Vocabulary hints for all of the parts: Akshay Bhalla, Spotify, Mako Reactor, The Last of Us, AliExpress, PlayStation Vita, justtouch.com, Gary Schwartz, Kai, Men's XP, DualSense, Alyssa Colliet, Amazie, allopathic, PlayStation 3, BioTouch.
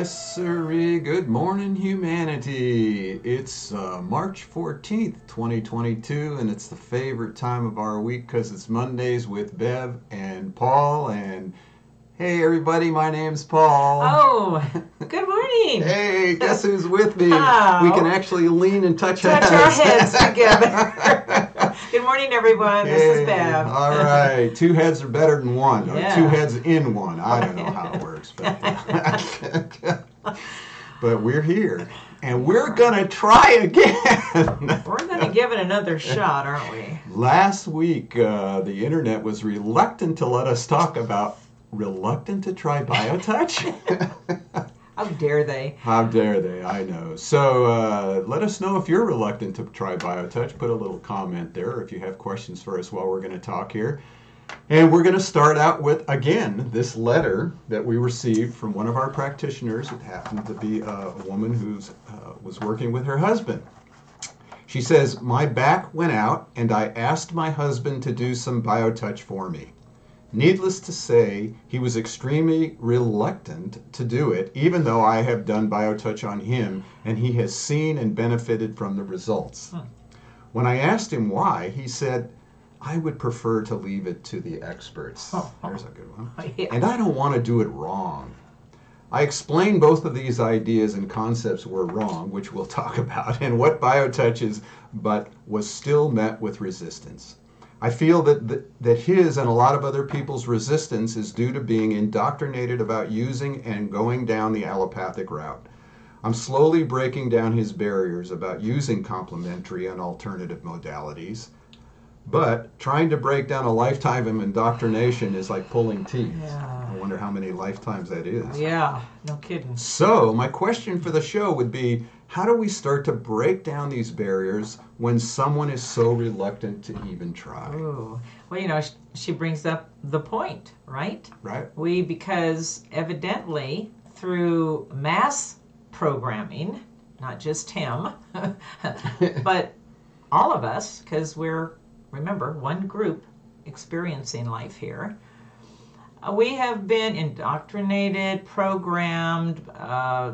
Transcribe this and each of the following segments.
Yes, sirree. Good morning, humanity. It's March 14th, 2022, and it's the favorite time of our week because it's Mondays with Bev and Paul. And hey, everybody, my name's Paul. Oh, good morning. Hey, guess who's with me? Oh. We can actually lean and touch our heads together. Good morning, everyone. Hey, this is Bev. All right. Two heads are better than one. Yeah. Two heads in one. I don't know how it works. But we're here. And we're going to try again. We're going to give it another shot, aren't we? Last week, the internet was reluctant to let us talk about... Reluctant to try BioTouch? How dare they? How dare they, I know. So let us know if you're reluctant to try BioTouch. Put a little comment there if you have questions for us while we're going to talk here. And we're going to start out with, again, this letter that we received from one of our practitioners. It happened to be a woman who was working with her husband. She says, "My back went out and I asked my husband to do some BioTouch for me. Needless to say, he was extremely reluctant to do it, even though I have done BioTouch on him, and he has seen and benefited from the results. Huh. When I asked him why, he said, I would prefer to leave it to the experts." Oh, there's a good one. Yeah. "And I don't want to do it wrong. I explained both of these ideas and concepts were wrong," which we'll talk about, "and what BioTouch is, but was still met with resistance. I feel that his and a lot of other people's resistance is due to being indoctrinated about using and going down the allopathic route. I'm slowly breaking down his barriers about using complementary and alternative modalities, but trying to break down a lifetime of indoctrination is like pulling teeth." Yeah. I wonder how many lifetimes that is. Yeah, no kidding. "So my question for the show would be, how do we start to break down these barriers when someone is so reluctant to even try?" Ooh. Well, you know, she brings up the point, right? Right. Because evidently through mass programming, not just him, but all of us, because we're, remember, one group experiencing life here, we have been indoctrinated, programmed,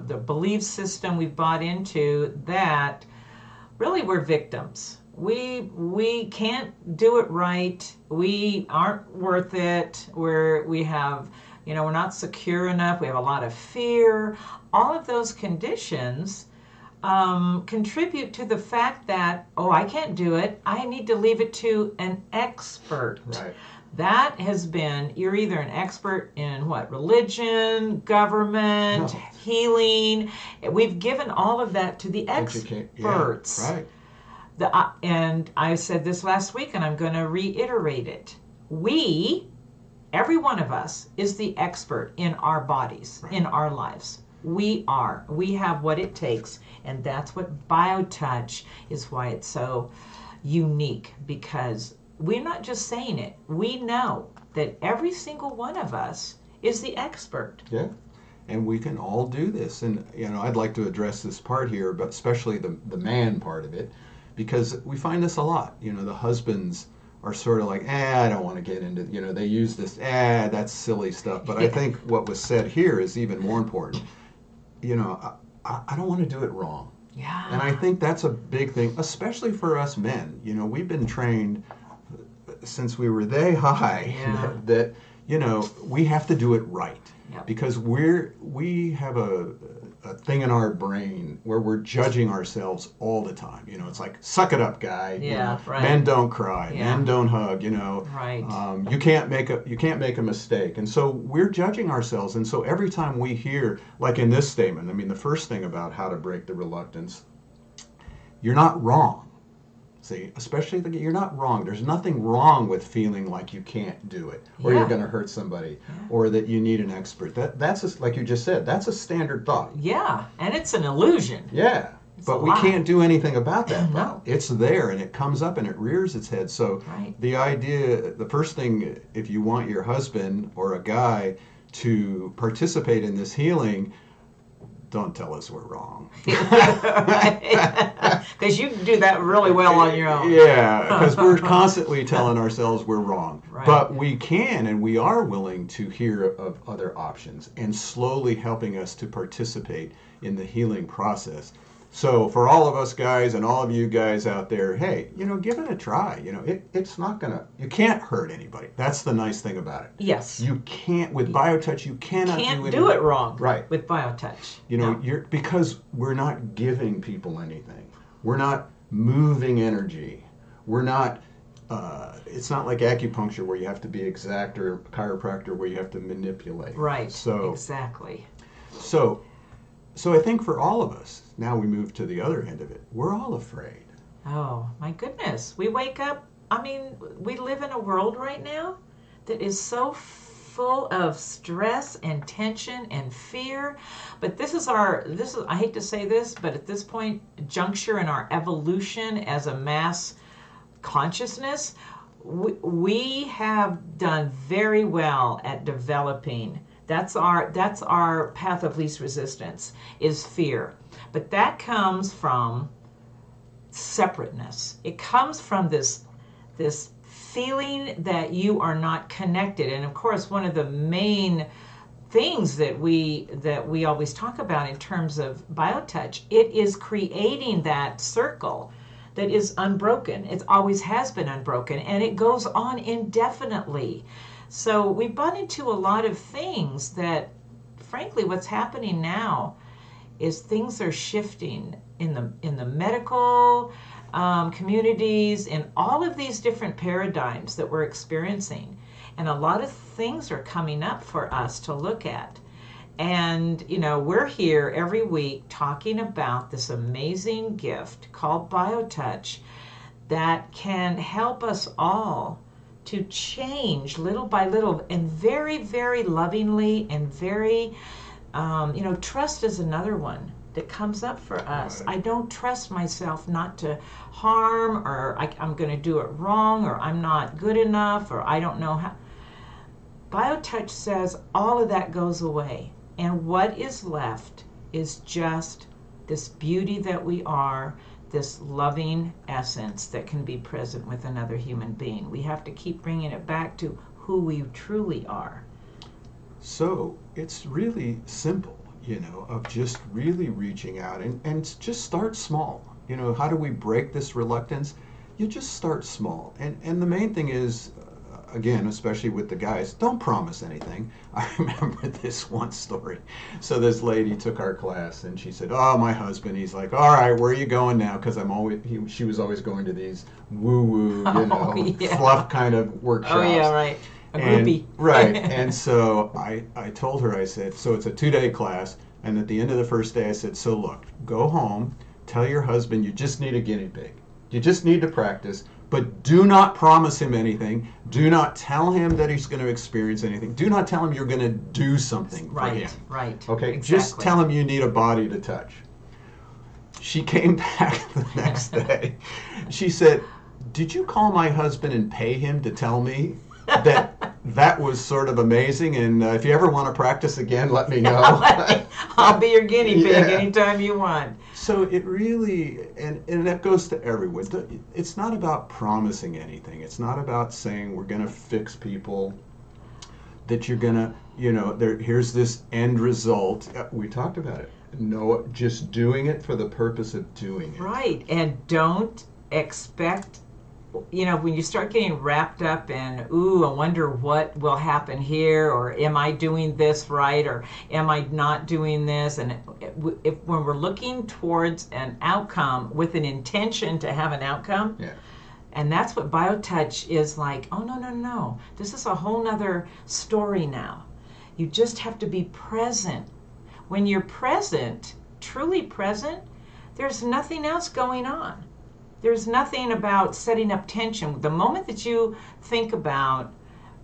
the belief system we've bought into that really we're victims. We can't do it right. We aren't worth it. We're not secure enough. We have a lot of fear. All of those conditions contribute to the fact that, oh, I can't do it. I need to leave it to an expert. Right. That has been, you're either an expert in what? Religion, government, healing. We've given all of that to the experts. Yeah, right. And I said this last week, and I'm going to reiterate it. We, every one of us, is the expert in our bodies, right, in our lives. We are. We have what it takes, and that's what BioTouch is, why it's so unique, because we're not just saying it. We know that every single one of us is the expert. Yeah, and we can all do this. And, you know, I'd like to address this part here, but especially the man part of it, because we find this a lot. You know, the husbands are sort of like, I don't want to get into, you know, they use this, that's silly stuff. But I think what was said here is even more important. You know, I don't want to do it wrong. Yeah. And I think that's a big thing, especially for us men. You know, we've been trained since we were they high, yeah, that you know, we have to do it right, yeah, because we have a thing in our brain where we're judging ourselves all the time. You know, it's like, suck it up, guy. Yeah, you know, right. Men don't cry. Yeah. Men don't hug. You know, right. You can't make a mistake, and so we're judging ourselves. And so every time we hear, like in this statement, I mean, the first thing about how to break the reluctance, you're not wrong. See, especially you're not wrong. There's nothing wrong with feeling like you can't do it, or yeah, you're going to hurt somebody, yeah, or that you need an expert. That's like you just said, that's a standard thought. Yeah, and it's an illusion. Yeah, it's but we can't do anything about that thought. No. It's there, and it comes up, and it rears its head. So right, the idea, the first thing, if you want your husband or a guy to participate in this healing, Don't tell us we're wrong. Because you do that really well on your own. Yeah, because we're constantly telling ourselves we're wrong. Right. But we can and we are willing to hear of other options and slowly helping us to participate in the healing process. So for all of us guys and all of you guys out there, hey, you know, give it a try. You know, it's not going to, you can't hurt anybody. That's the nice thing about it. Yes. You can't, with BioTouch, you cannot do it wrong. Right. With BioTouch. You know, because we're not giving people anything. We're not moving energy. We're not, it's not like acupuncture where you have to be exact, or chiropractor where you have to manipulate. Right. So, exactly. So I think for all of us, now we move to the other end of it, we're all afraid. Oh, my goodness. We wake up, I mean, we live in a world right now that is so full of stress and tension and fear. But this is, I hate to say this, but at this point, juncture in our evolution as a mass consciousness, we have done very well at developing. That's our path of least resistance, is fear. But that comes from separateness. It comes from this feeling that you are not connected. And of course, one of the main things that we always talk about in terms of BioTouch, it is creating that circle that is unbroken. It always has been unbroken, and it goes on indefinitely. So we butt into a lot of things that, frankly, what's happening now is things are shifting in the medical communities, in all of these different paradigms that we're experiencing. And a lot of things are coming up for us to look at. And, you know, we're here every week talking about this amazing gift called BioTouch that can help us all to change little by little, and very, very lovingly, and very, you know, trust is another one that comes up for us. Right. I don't trust myself not to harm, or I'm going to do it wrong, or I'm not good enough, or I don't know how. BioTouch says all of that goes away, and what is left is just this beauty that we are, this loving essence that can be present with another human being. We have to keep bringing it back to who we truly are. So it's really simple, you know, of just really reaching out and just start small. You know, how do we break this reluctance? You just start small. And the main thing is, again, especially with the guys, don't promise anything. I remember this one story. So this lady took our class, and she said, "Oh, my husband." He's like, "All right, where are you going now?" Because she was always going to these woo-woo, you know, fluff kind of workshops. Oh yeah, right. A groupie. Right. And so I told her, I said, so it's a 2-day class, and at the end of the first day, I said, so look, go home, tell your husband you just need a guinea pig. You just need to practice. But do not promise him anything. Do not tell him that he's going to experience anything. Do not tell him you're going to do something for him. Right. Okay. Exactly. Just tell him you need a body to touch. She came back the next day. She said, "Did you call my husband and pay him to tell me that was sort of amazing? And if you ever want to practice again, let me know. I'll be your guinea pig anytime you want." So it really, and that goes to everyone. It's not about promising anything. It's not about saying we're going to fix people, that you're going to, you know, here's this end result. We talked about it. No, just doing it for the purpose of doing it. Right, and don't expect, you know, when you start getting wrapped up in, ooh, I wonder what will happen here, or am I doing this right, or am I not doing this? And when we're looking towards an outcome with an intention to have an outcome, and that's what BioTouch is like, oh, no, this is a whole nother story now. You just have to be present. When you're present, truly present, there's nothing else going on. There's nothing about setting up tension. The moment that you think about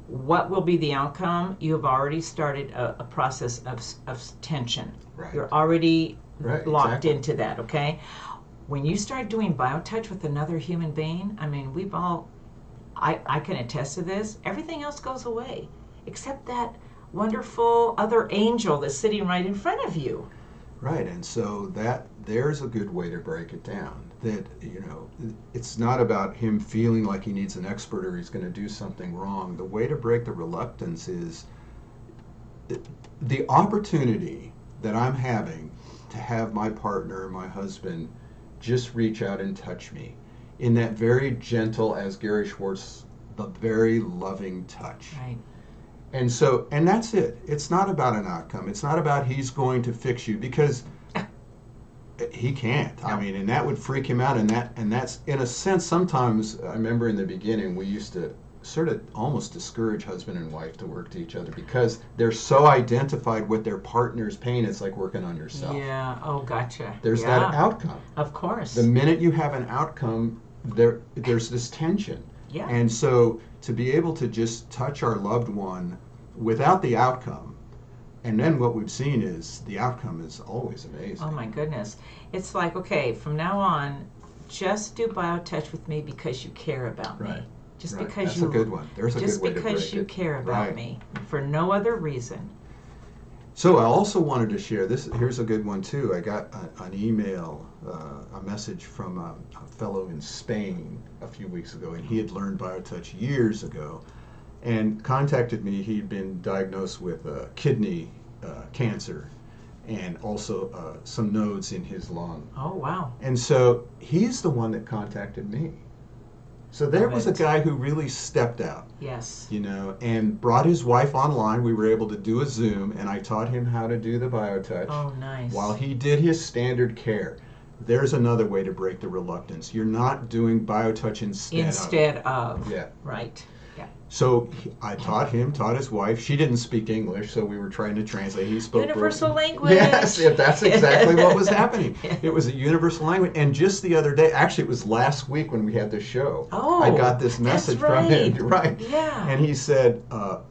what will be the outcome, you have already started a process of tension. Right. You're already locked into that, okay? When you start doing BioTouch with another human being, I mean, we've all, I can attest to this, everything else goes away except that wonderful other angel that's sitting right in front of you. Right, and so there's a good way to break it down. That, you know, it's not about him feeling like he needs an expert or he's going to do something wrong. The way to break the reluctance is the opportunity that I'm having to have my partner, my husband, just reach out and touch me in that very gentle, as Gary Schwartz, the very loving touch. Right. And so, and that's it. It's not about an outcome. It's not about he's going to fix you, because he can't. No. I mean, and that would freak him out. And that's, in a sense, sometimes, I remember in the beginning, we used to sort of almost discourage husband and wife to work to each other because they're so identified with their partner's pain. It's like working on yourself. Yeah. Oh, gotcha. There's that outcome. Of course. The minute you have an outcome, there's this tension. Yeah. And so to be able to just touch our loved one without the outcome, and then what we've seen is the outcome is always amazing. Oh my goodness. It's like, okay, from now on, just do BioTouch with me because you care about me. Right. Just right. Because that's you, a good one. There's a good way to break it. Just because you care about right. me, for no other reason. So I also wanted to share this. Here's a good one too. I got an email, a message from a fellow in Spain a few weeks ago, and he had learned BioTouch years ago and contacted me. He'd been diagnosed with kidney cancer and also some nodes in his lung. Oh, wow. And so he's the one that contacted me. So there was a guy who really stepped out. Yes. You know, and brought his wife online. We were able to do a Zoom, and I taught him how to do the BioTouch. Oh, nice. While he did his standard care. There's another way to break the reluctance. You're not doing BioTouch instead of. Yeah. Right. Yeah. So I taught him, taught his wife. She didn't speak English, so we were trying to translate. He spoke universal language. Yes, that's exactly what was happening. It was a universal language. And just the other day, actually, it was last week when we had this show. Oh, I got this message from him. Right. Yeah. And he said,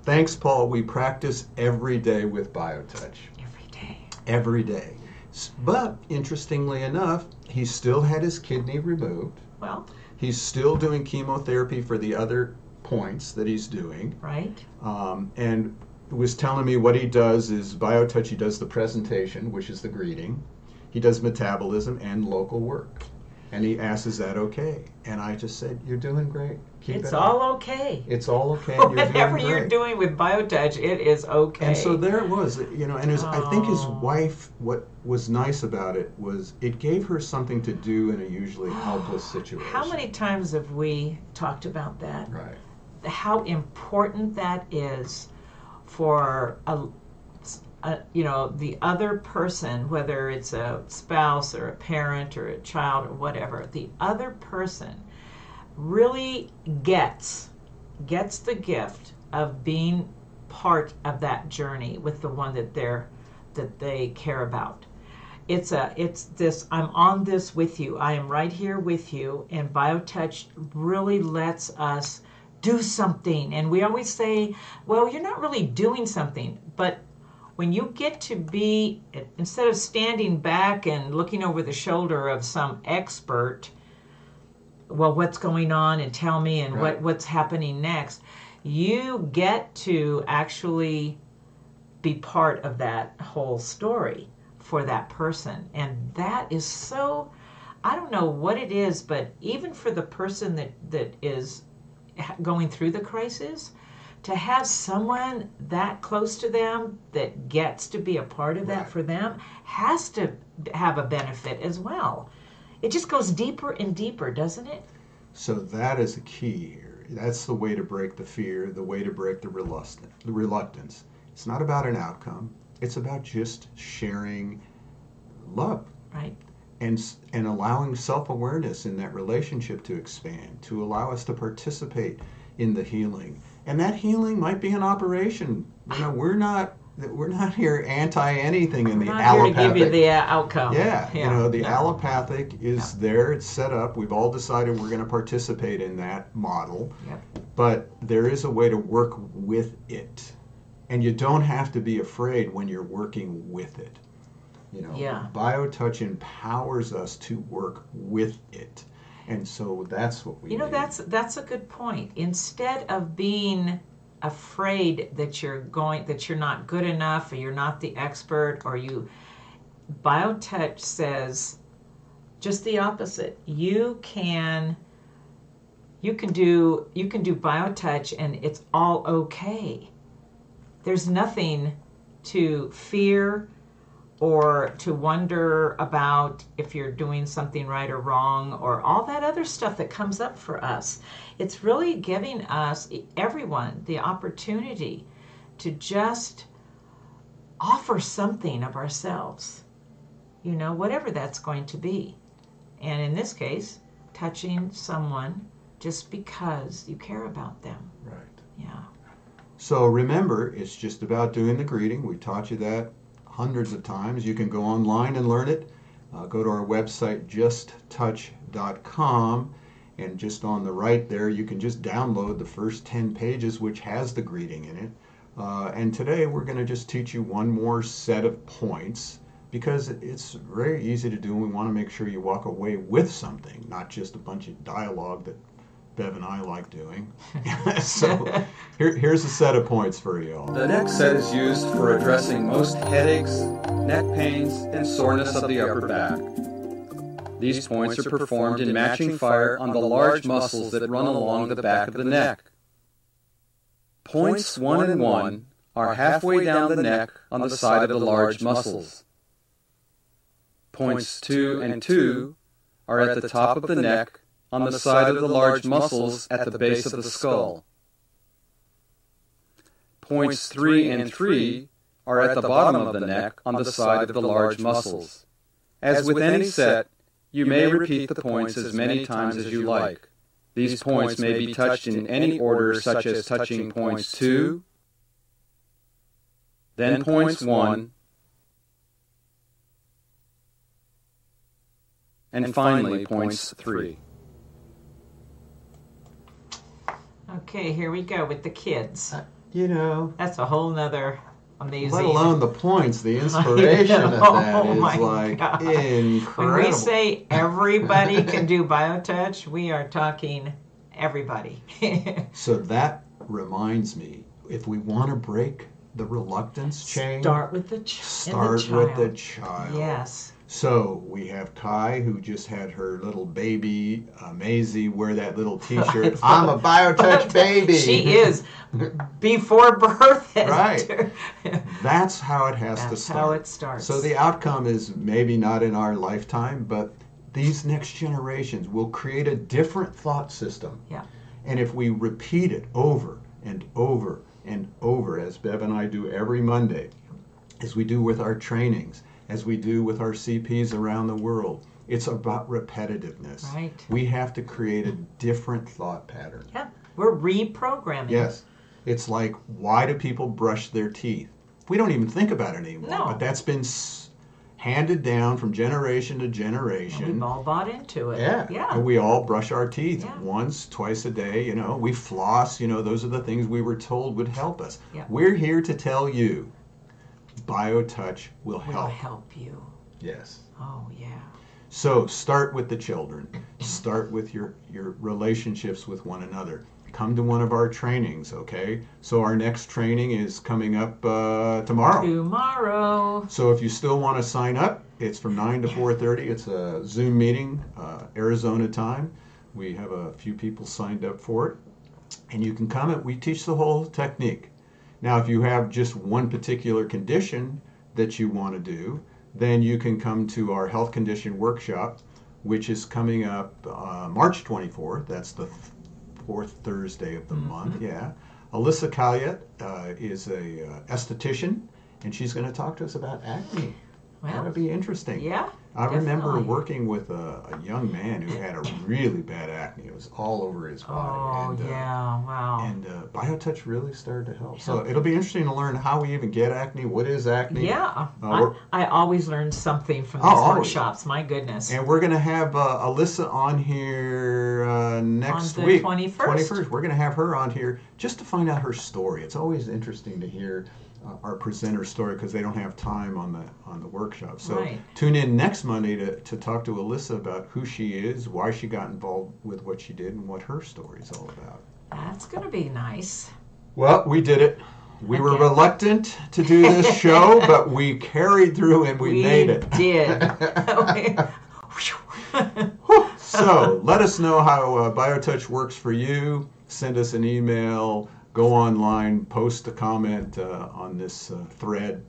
"Thanks, Paul. We practice every day with BioTouch. Every day. Every day." But interestingly enough, he still had his kidney removed. Well, he's still doing chemotherapy for the other points that he's doing, right? And was telling me what he does is BioTouch. He does the presentation, which is the greeting. He does metabolism and local work. And he asks, "Is that okay?" And I just said, "You're doing great. Keep it up. All okay. It's all okay. You're whatever doing you're doing with BioTouch, it is okay." And so there it was, you know. And his, I think his wife, what was nice about it was it gave her something to do in a usually helpless situation. How many times have we talked about that? Right. How important that is for you know, the other person, whether it's a spouse or a parent or a child or whatever. The other person really gets the gift of being part of that journey with the one that they care about. It's this, I'm on this with you. I am right here with you, and BioTouch really lets us do something. And we always say, well, you're not really doing something, but when you get to be, instead of standing back and looking over the shoulder of some expert, well, what's going on and tell me and right. what's happening next, you get to actually be part of that whole story for that person. And that is so, I don't know what it is, but even for the person that is going through the crisis, to have someone that close to them that gets to be a part of right. that for them has to have a benefit as well. It just goes deeper and deeper, doesn't it? So that is the key here. That's the way to break the fear, the way to break the reluctance. It's not about an outcome. It's about just sharing love. Right. And allowing self-awareness in that relationship to expand, to allow us to participate in the healing. And that healing might be an operation. You know, we're not here anti anything in the allopathic. We're not here to give you the outcome. Yeah, you know, the allopathic is there. It's set up. We've all decided we're going to participate in that model. Yep. But there is a way to work with it. And you don't have to be afraid when you're working with it. You know, BioTouch empowers us to work with it, and so that's what we. You know, need. That's a good point. Instead of being afraid that you're not good enough, or you're not the expert, or you, BioTouch says just the opposite. You can do BioTouch and it's all okay. There's nothing to fear or to wonder about if you're doing something right or wrong or all that other stuff that comes up for us. It's really giving us, everyone, the opportunity to just offer something of ourselves, you know, whatever that's going to be. And in this case, touching someone just because you care about them. Right. Yeah. So remember, it's just about doing the greeting. We taught you that hundreds of times. You can go online and learn it. Go to our website, justtouch.com, and just on the right there, you can just download the first 10 pages, which has the greeting in it. And today we're going to just teach you one more set of points, because it's very easy to do and we want to make sure you walk away with something, not just a bunch of dialogue that Bev and I like doing. So here's a set of points for you all. The next set is used for addressing most headaches, neck pains, and soreness of the upper back. These points are performed in matching fire on the large muscles that run along the back of the neck. Points 1 and 1 are halfway down the neck on the side of the large muscles. Points 2 and 2 are at the top of the neck on the side of the large muscles at the base of the skull. Points 3 and 3 are at the bottom of the neck on the side of the large muscles. As with any set, you may repeat the points as many times as you like. These points may be touched in any order, such as touching points 2, then points 1, and finally points 3. Okay, here we go with the kids. You know, that's a whole nother amazing. Let alone the points, the inspiration of that is like incredible. When we say everybody can do BioTouch, we are talking everybody. So that reminds me, if we want to break the reluctance chain, start with the child. Yes. So we have Kai, who just had her little baby, Amazie, wear that little T-shirt. I'm a BioTouch baby. She is before birth. Right. That's how it has to start. That's how it starts. So the outcome is maybe not in our lifetime, but these next generations will create a different thought system. Yeah. And if we repeat it over and over and over, as Bev and I do every Monday, as we do with our trainings, as we do with our CPs around the world. It's about repetitiveness. Right. We have to create a different thought pattern. Yeah, we're reprogramming. Yes. It's like, why do people brush their teeth? We don't even think about it anymore. No. But that's been handed down from generation to generation. And we've all bought into it. Yeah. Yeah. And we all brush our teeth once, twice a day. You know, we floss. You know, those are the things we were told would help us. Yeah. We're here to tell you BioTouch will help. Will help you. Yes. Oh, yeah. So start with the children. Start with your relationships with one another. Come to one of our trainings, okay? So our next training is coming up tomorrow. Tomorrow. So if you still want to sign up, it's from 9 to 4:30. It's a Zoom meeting, Arizona time. We have a few people signed up for it. And you can come and we teach the whole technique. Now, if you have just one particular condition that you want to do, then you can come to our health condition workshop, which is coming up March 24th. That's the fourth Thursday of the month. Yeah. Alyssa Colliet is a esthetician, and she's going to talk to us about acne. Wow. That'll be interesting. Yeah. I remember working with a young man who had a really bad acne. It was all over his body. Oh, and, wow. And BioTouch really started to help. So it'll be interesting to learn how we even get acne. What is acne? Yeah. I always learn something from these workshops. My goodness. And we're going to have Alyssa on here next week. On the 21st. We're going to have her on here just to find out her story. It's always interesting to hear our presenter's story, because they don't have time on the workshop. So tune in next Monday to talk to Alyssa about who she is, why she got involved with what she did, and what her story is all about. That's going to be nice. Well, we did it. We were reluctant to do this show, but we carried through and we made it. We did. So let us know how BioTouch works for you. Send us an email. Go online. Post a comment on this thread.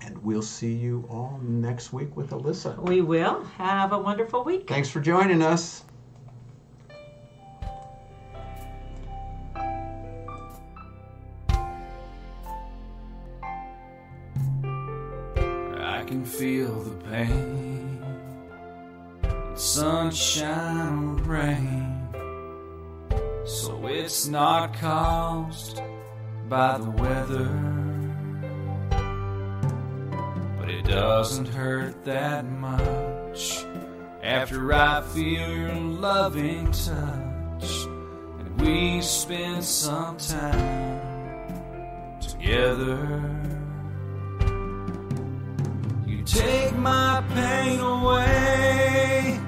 And we'll see you all next week with Alyssa. We will. Have a wonderful week. Thanks for joining us. I can feel the pain, sunshine or rain, so it's not caused by the weather. It doesn't hurt that much after I feel your loving touch, and we spend some time together. You take my pain away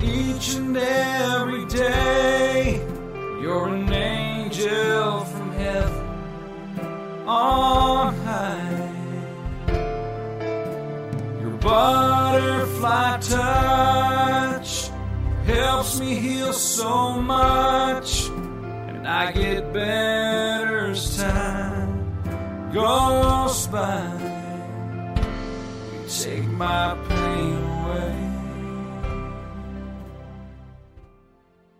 each and every day. You're an angel from heaven on high. Butterfly touch helps me heal so much, and I get better as time goes by. You take my pain.